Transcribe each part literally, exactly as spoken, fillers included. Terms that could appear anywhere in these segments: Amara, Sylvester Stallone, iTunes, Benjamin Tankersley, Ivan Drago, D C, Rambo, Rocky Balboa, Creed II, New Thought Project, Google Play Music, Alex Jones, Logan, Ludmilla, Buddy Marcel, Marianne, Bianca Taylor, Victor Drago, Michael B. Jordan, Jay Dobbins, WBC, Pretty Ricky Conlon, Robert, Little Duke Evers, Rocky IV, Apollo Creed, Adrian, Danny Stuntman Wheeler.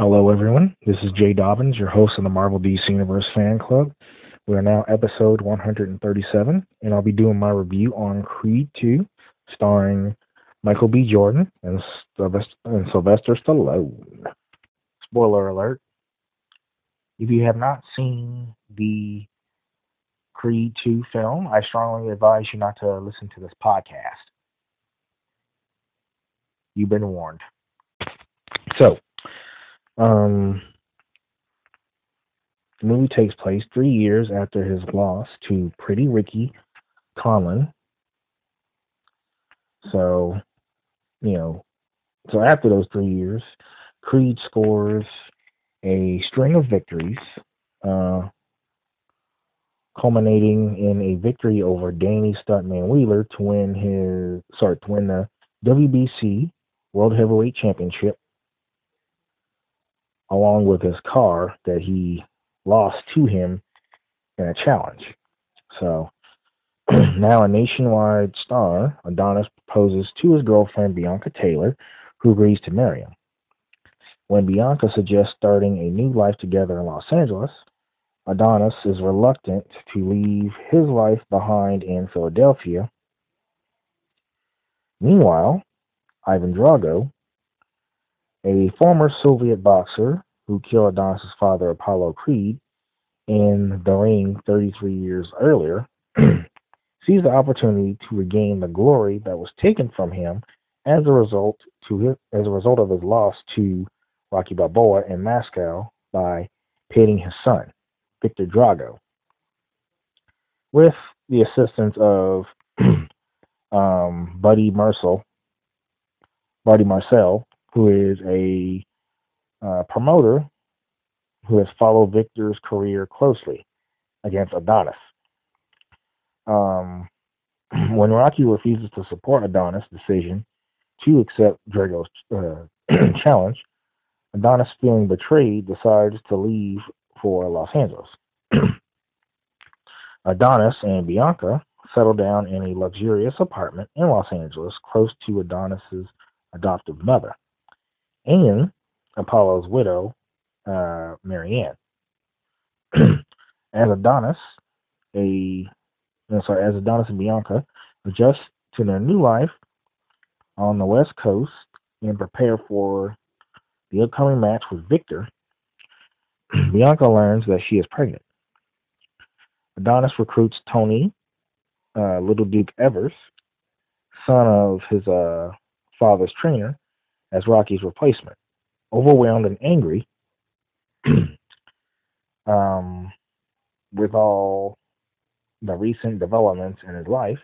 Hello, everyone. This is Jay Dobbins, your host of the Marvel D C Universe Fan Club. We are now episode one hundred thirty-seven, and I'll be doing my review on Creed two, starring Michael B. Jordan and Sylvester, and Sylvester Stallone. Spoiler alert. If you have not seen the Creed two film, I strongly advise you not to listen to this podcast. You've been warned. So, Um, the movie takes place three years after his loss to Pretty Ricky Conlon. So, you know, so after those three years, Creed scores a string of victories, uh, culminating in a victory over Danny Stuntman Wheeler to win his, sorry, to win the W B C World Heavyweight Championship, along with his car that he lost to him in a challenge. So, now a nationwide star, Adonis proposes to his girlfriend, Bianca Taylor, who agrees to marry him. When Bianca suggests starting a new life together in Los Angeles, Adonis is reluctant to leave his life behind in Philadelphia. Meanwhile, Ivan Drago, a former Soviet boxer who killed Adonis' father, Apollo Creed, in the ring thirty-three years earlier, sees the opportunity to regain the glory that was taken from him as a result to his, as a result of his loss to Rocky Balboa in Moscow by pitting his son, Victor Drago, with the assistance of um, Buddy Marcel, Buddy Marcel. who is a uh, promoter who has followed Victor's career closely against Adonis. Um, when Rocky refuses to support Adonis' decision to accept Drago's uh, challenge, Adonis, feeling betrayed, decides to leave for Los Angeles. Adonis and Bianca settle down in a luxurious apartment in Los Angeles close to Adonis' adoptive mother and Apollo's widow, uh, Marianne. As Adonis, a I'm sorry, as Adonis and Bianca adjust to their new life on the West Coast and prepare for the upcoming match with Victor, Bianca learns that she is pregnant. Adonis recruits Tony, uh, Little Duke Evers, son of his uh, father's trainer, as Rocky's replacement. Overwhelmed and angry um, with all the recent developments in his life,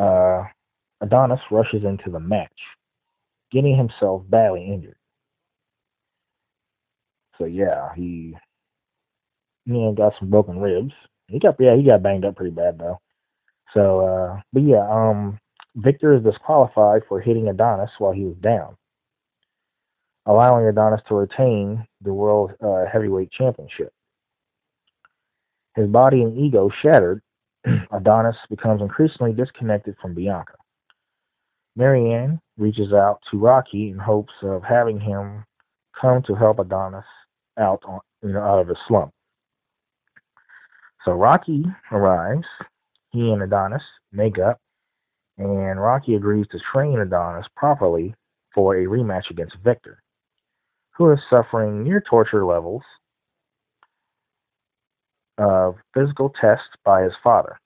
uh, Adonis rushes into the match, getting himself badly injured. So yeah, he you know, got some broken ribs. He got yeah, he got banged up pretty bad though. So uh, but yeah, um. Victor is disqualified for hitting Adonis while he was down, allowing Adonis to retain the World uh, Heavyweight Championship. His body and ego shattered, Adonis becomes increasingly disconnected from Bianca. Marianne reaches out to Rocky in hopes of having him come to help Adonis out, on, you know, out of his slump. So Rocky arrives. He and Adonis make up, and Rocky agrees to train Adonis properly for a rematch against Victor, who is suffering near torture levels of physical tests by his father.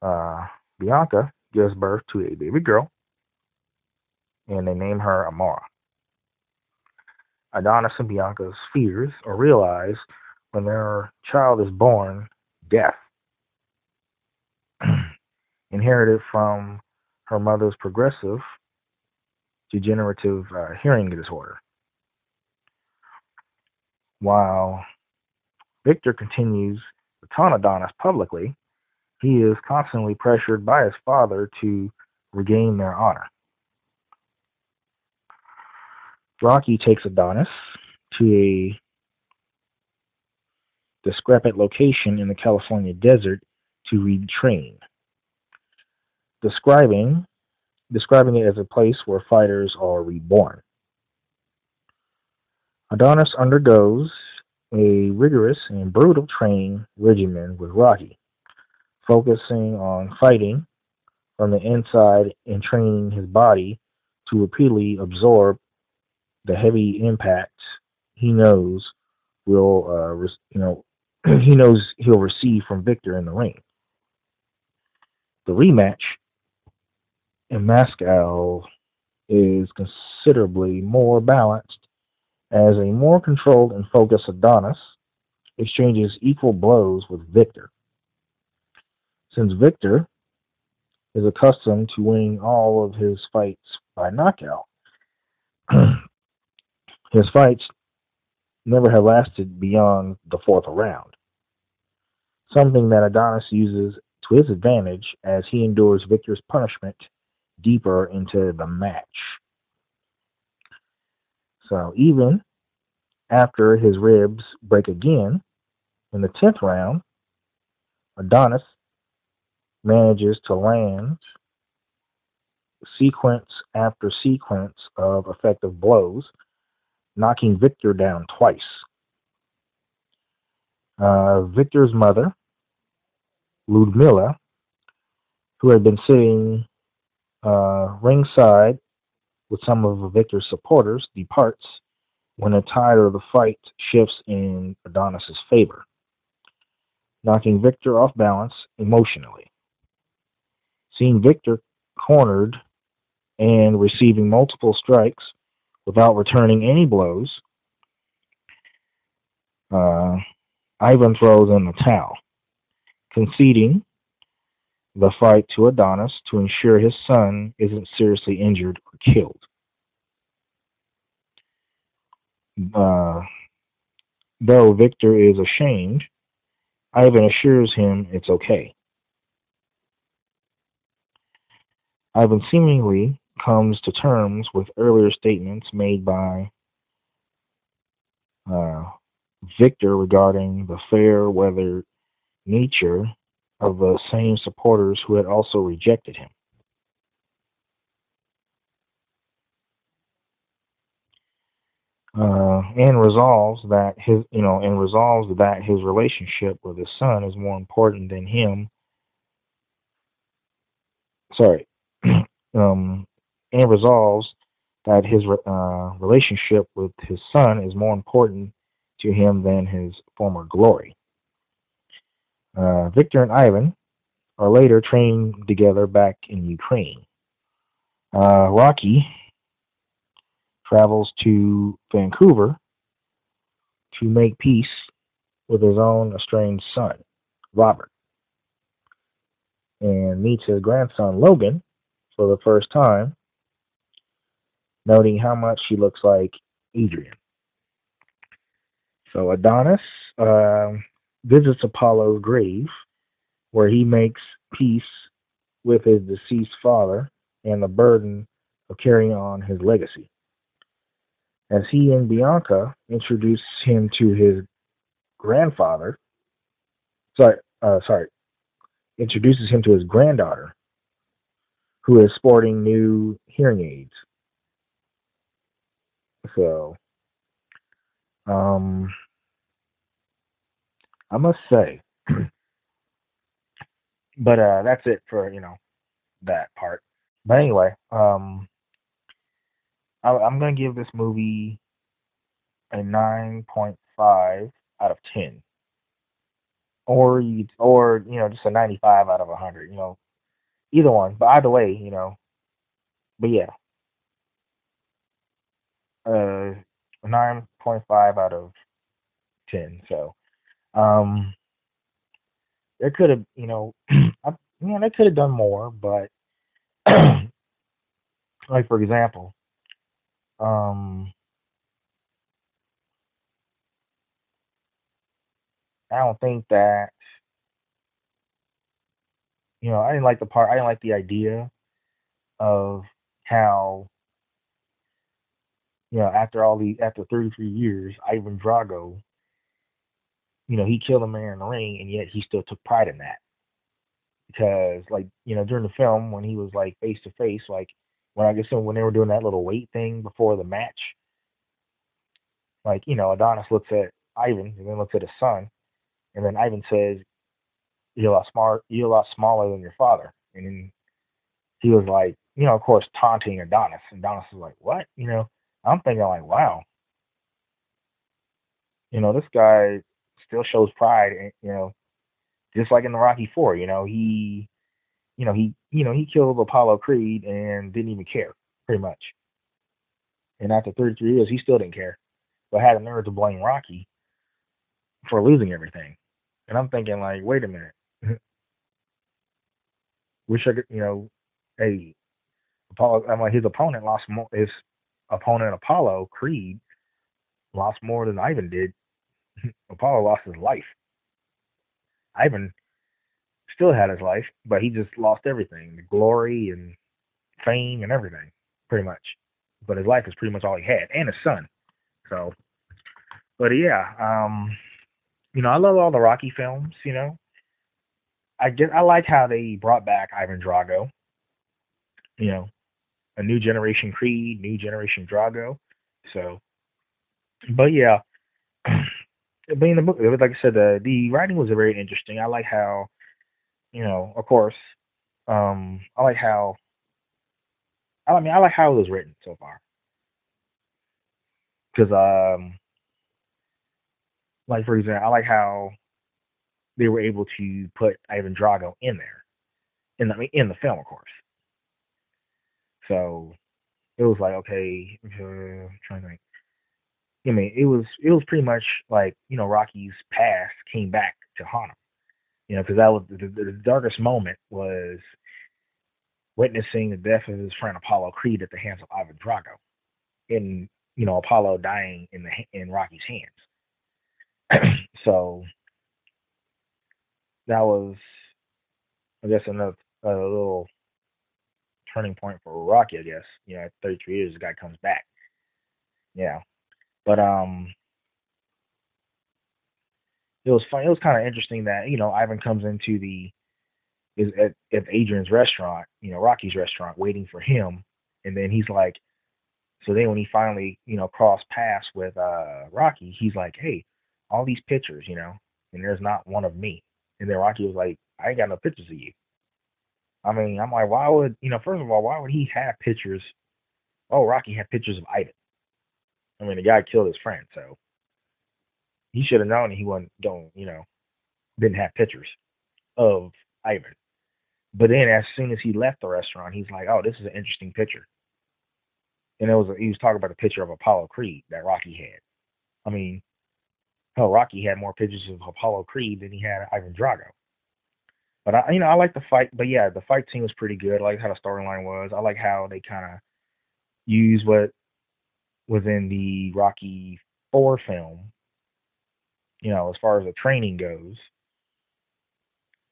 Uh, Bianca gives birth to a baby girl, and they name her Amara. Adonis and Bianca's fears are realized when their child is born deaf, inherited from her mother's progressive degenerative uh, hearing disorder. While Victor continues to taunt Adonis publicly, he is constantly pressured by his father to regain their honor. Rocky takes Adonis to a discrepant location in the California desert to retrain, Describing describing it as a place where fighters are reborn. Adonis undergoes a rigorous and brutal training regimen with Rocky, focusing on fighting from the inside and training his body to repeatedly absorb the heavy impacts he knows will, uh, re- you know, he knows he'll receive from Victor in the ring. The rematch in Moscow is considerably more balanced, as a more controlled and focused Adonis exchanges equal blows with Victor. Since Victor is accustomed to winning all of his fights by knockout, his fights never have lasted beyond the fourth round, something that Adonis uses to his advantage as he endures Victor's punishment deeper into the match. So even after his ribs break again in the tenth round, Adonis manages to land sequence after sequence of effective blows, knocking Victor down twice. Uh, Victor's mother, Ludmilla, who had been sitting uh, ringside with some of Victor's supporters, departs when the tide of the fight shifts in Adonis's favor, knocking Victor off balance emotionally. Seeing Victor cornered and receiving multiple strikes without returning any blows, uh, Ivan throws in the towel, conceding the fight to Adonis to ensure his son isn't seriously injured or killed. Uh, though Victor is ashamed, Ivan assures him it's okay. Ivan seemingly comes to terms with earlier statements made by uh, Victor regarding the fair weather nature of the same supporters who had also rejected him. Uh, and resolves that his, you know, and resolves that his relationship with his son is more important than him. Sorry, um, and resolves that his uh, relationship with his son is more important to him than his former glory. Uh, Victor and Ivan are later training together back in Ukraine. Uh, Rocky travels to Vancouver to make peace with his own estranged son, Robert, and meets his grandson, Logan, for the first time, noting how much he looks like Adrian. So Adonis Uh, visits Apollo's grave, where he makes peace with his deceased father and the burden of carrying on his legacy, as he and Bianca introduce him to his grandfather. Sorry, uh, sorry, introduces him to his granddaughter, who is sporting new hearing aids. So, um. I must say, but uh, that's it for, you know, that part. But anyway, um, I, I'm going to give this movie a nine point five out of ten. Or, you, or you know, just a ninety-five out of one hundred, you know. Either one, but either way, you know. But yeah. Uh, nine point five out of ten, so. Um, there could have, you know, I, yeah, they could have done more, but like, for example, um, I don't think that, you know, I didn't like the part, I didn't like the idea of how, you know, after all the, after thirty-three years, Ivan Drago, you know, he killed a man in the ring, and yet he still took pride in that. Because, like, you know, during the film, when he was, like, face-to-face, like, when I guess when they were doing that little weight thing before the match, Like, you know, Adonis looks at Ivan and then looks at his son, and then Ivan says, "You're a lot smart. You're a lot smaller than your father." And then he was like, you know, of course, taunting Adonis. And Adonis was like, "What?" You know, I'm thinking like, wow, you know, this guy still shows pride, and, you know, just like in the Rocky four, you know, he, you know, he, you know, he killed Apollo Creed and didn't even care, pretty much. And after thirty-three years, he still didn't care, but had a nerve to blame Rocky for losing everything. And I'm thinking like, wait a minute, wish I could, you know, hey, Apollo, I'm like, his opponent lost more, his opponent Apollo Creed lost more than Ivan did. Apollo lost his life. Ivan still had his life, but he just lost everything, the glory and fame and everything, pretty much. But his life is pretty much all he had, and his son. So, but yeah, um, you know, I love all the Rocky films, you know. I guess I like how they brought back Ivan Drago, you know, a new generation Creed, new generation Drago. So, but yeah. But in the book, like I said, the, the writing was very interesting. I like how, you know, of course, um, I like how, I mean, I like how it was written so far. Because, um, like, for example, I like how they were able to put Ivan Drago in there, in the, in the film, of course. So it was like, okay, uh, I'm trying to think. I mean, it was it was pretty much like, you know, Rocky's past came back to haunt him, you know, because that was the, the darkest moment was witnessing the death of his friend Apollo Creed at the hands of Ivan Drago, and you know, Apollo dying in the in Rocky's hands. So that was, I guess, another a little turning point for Rocky. I guess, you know, at thirty-three years, the guy comes back, you know. But um, it was fun. It was kind of interesting that, you know, Ivan comes into the is at, at Adrian's restaurant, you know, Rocky's restaurant, waiting for him, and then he's like, so then when he finally, you know, crossed paths with uh Rocky, he's like, "Hey, all these pictures, you know, and there's not one of me." And then Rocky was like, "I ain't got no pictures of you." I mean, I'm like, why would you know? First of all, why would he have pictures? Oh, Rocky had pictures of Ivan. I mean, the guy killed his friend, so he should have known he wasn't going, you know, didn't have pictures of Ivan. But then as soon as he left the restaurant, he's like, "Oh, this is an interesting picture." And it was a, he was talking about the picture of Apollo Creed that Rocky had. I mean, hell, Rocky had more pictures of Apollo Creed than he had Ivan Drago. But, I, you know, I like the fight. But, yeah, the fight scene was pretty good. I like how the storyline was. I like how they kind of used what was in the Rocky four film, you know, as far as the training goes.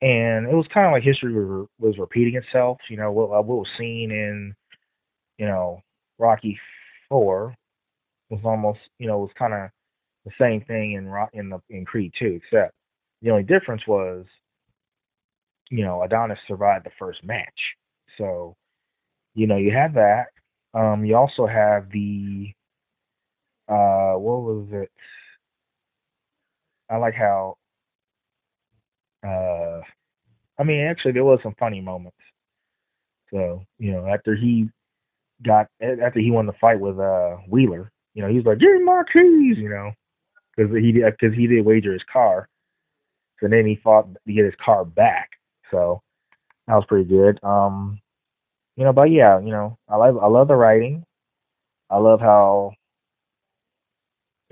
And it was kind of like history was, was repeating itself, you know, what, what was seen in, you know, Rocky four was almost, you know, was kind of the same thing in in the in Creed two, except the only difference was, you know, Adonis survived the first match. So, you know, you have that. Um, you also have the, uh, what was it? I like how, uh, I mean, actually there was some funny moments. So, you know, after he got, after he won the fight with, uh, Wheeler, you know, he was like, "Give me my keys," you know, cause he, cause he did wager his car. So then he fought to get his car back. So that was pretty good. Um. You know, but yeah, you know, I love I love the writing. I love how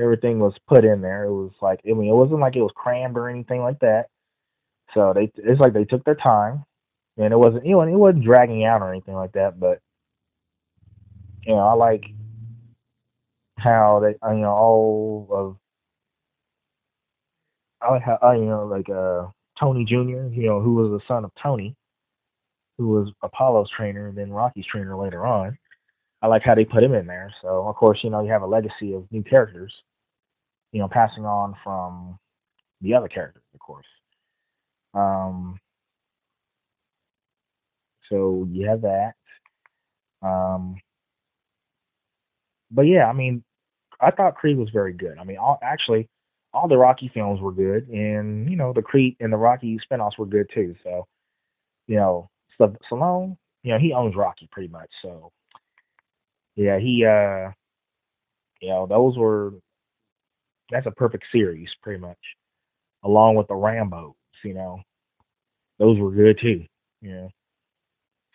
everything was put in there. It was like, I mean, it wasn't like it was crammed or anything like that. So they, it's like they took their time, and it wasn't, you know, it wasn't dragging out or anything like that. But you know, I like how they, you know, all of, I like how, you know, like uh, Tony Junior, you know, who was the son of Tony, who was Apollo's trainer and then Rocky's trainer later on. I like how they put him in there. So, of course, you know, you have a legacy of new characters, you know, passing on from the other characters, of course. Um, so, you have that. Um, but, yeah, I mean, I thought Creed was very good. I mean, all, actually, all the Rocky films were good, and, you know, the Creed and the Rocky spinoffs were good, too. So, you know, Stallone, you know, he owns Rocky pretty much. So, yeah, he, uh, you know, those were, that's a perfect series, pretty much, along with the Rambos, you know. Those were good, too, you know.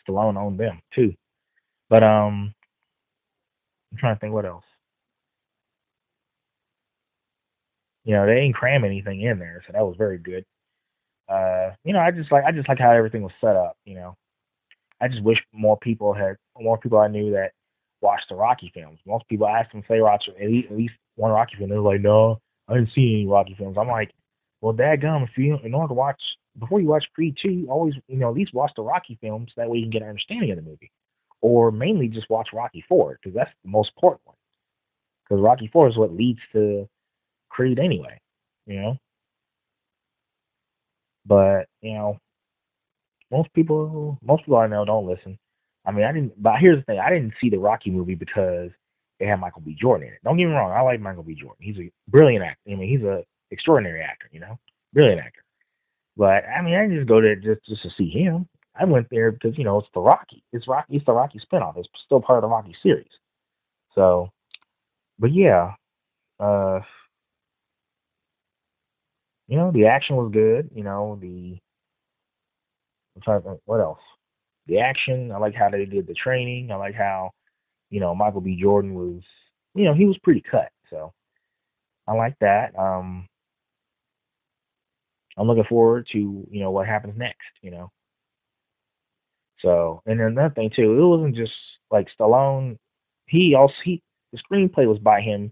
Stallone owned them, too. But, um, I'm trying to think what else. You know, they didn't cram anything in there, so that was very good. Uh, you know, I just like I just like how everything was set up. You know, I just wish more people had more people I knew that watched the Rocky films. Most people I asked them if they watched at least, at least one Rocky film. They're like, no, I didn't see any Rocky films. I'm like, well, dadgum, if you in order to watch before you watch Creed two, always you know at least watch the Rocky films. That way you can get an understanding of the movie, or mainly just watch Rocky four because that's the most important one. Because Rocky four is what leads to Creed anyway, you know. But you know, most people, most people I know don't listen. I mean, I didn't. But here's the thing: I didn't see the Rocky movie because it had Michael B. Jordan in it. Don't get me wrong; I like Michael B. Jordan. He's a brilliant actor. I mean, he's an extraordinary actor. You know, brilliant actor. But I mean, I didn't just go there just just to see him. I went there because you know it's the Rocky. It's Rocky. It's the Rocky spinoff. It's still part of the Rocky series. So, but yeah. Uh, You know, the action was good. You know, the, I'm trying to, what else? The action, I like how they did the training. I like how, you know, Michael B. Jordan was, you know, he was pretty cut. So, I like that. Um, I'm looking forward to, you know, what happens next, you know. So, and then another thing, too, it wasn't just, like, Stallone. He also, he, the screenplay was by him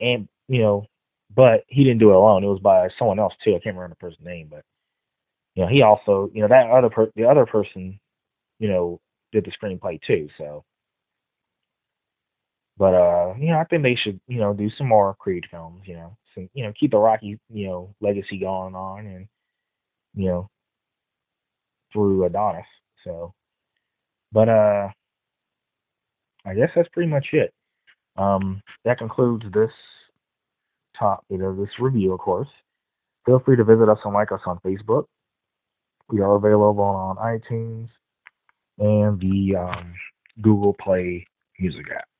and, you know, but he didn't do it alone. It was by someone else too. I can't remember the person's name, but you know, he also, you know, that other per- the other person, you know, did the screenplay too. So, but uh, you know, I think they should, you know, do some more Creed films. You know, some, you know, keep the Rocky, you know, legacy going on, and you know, through Adonis. So, but uh, I guess that's pretty much it. Um, that concludes this. Topic of this review, of course. Feel free to visit us and like us on Facebook. We are available on iTunes and the um, Google Play Music app.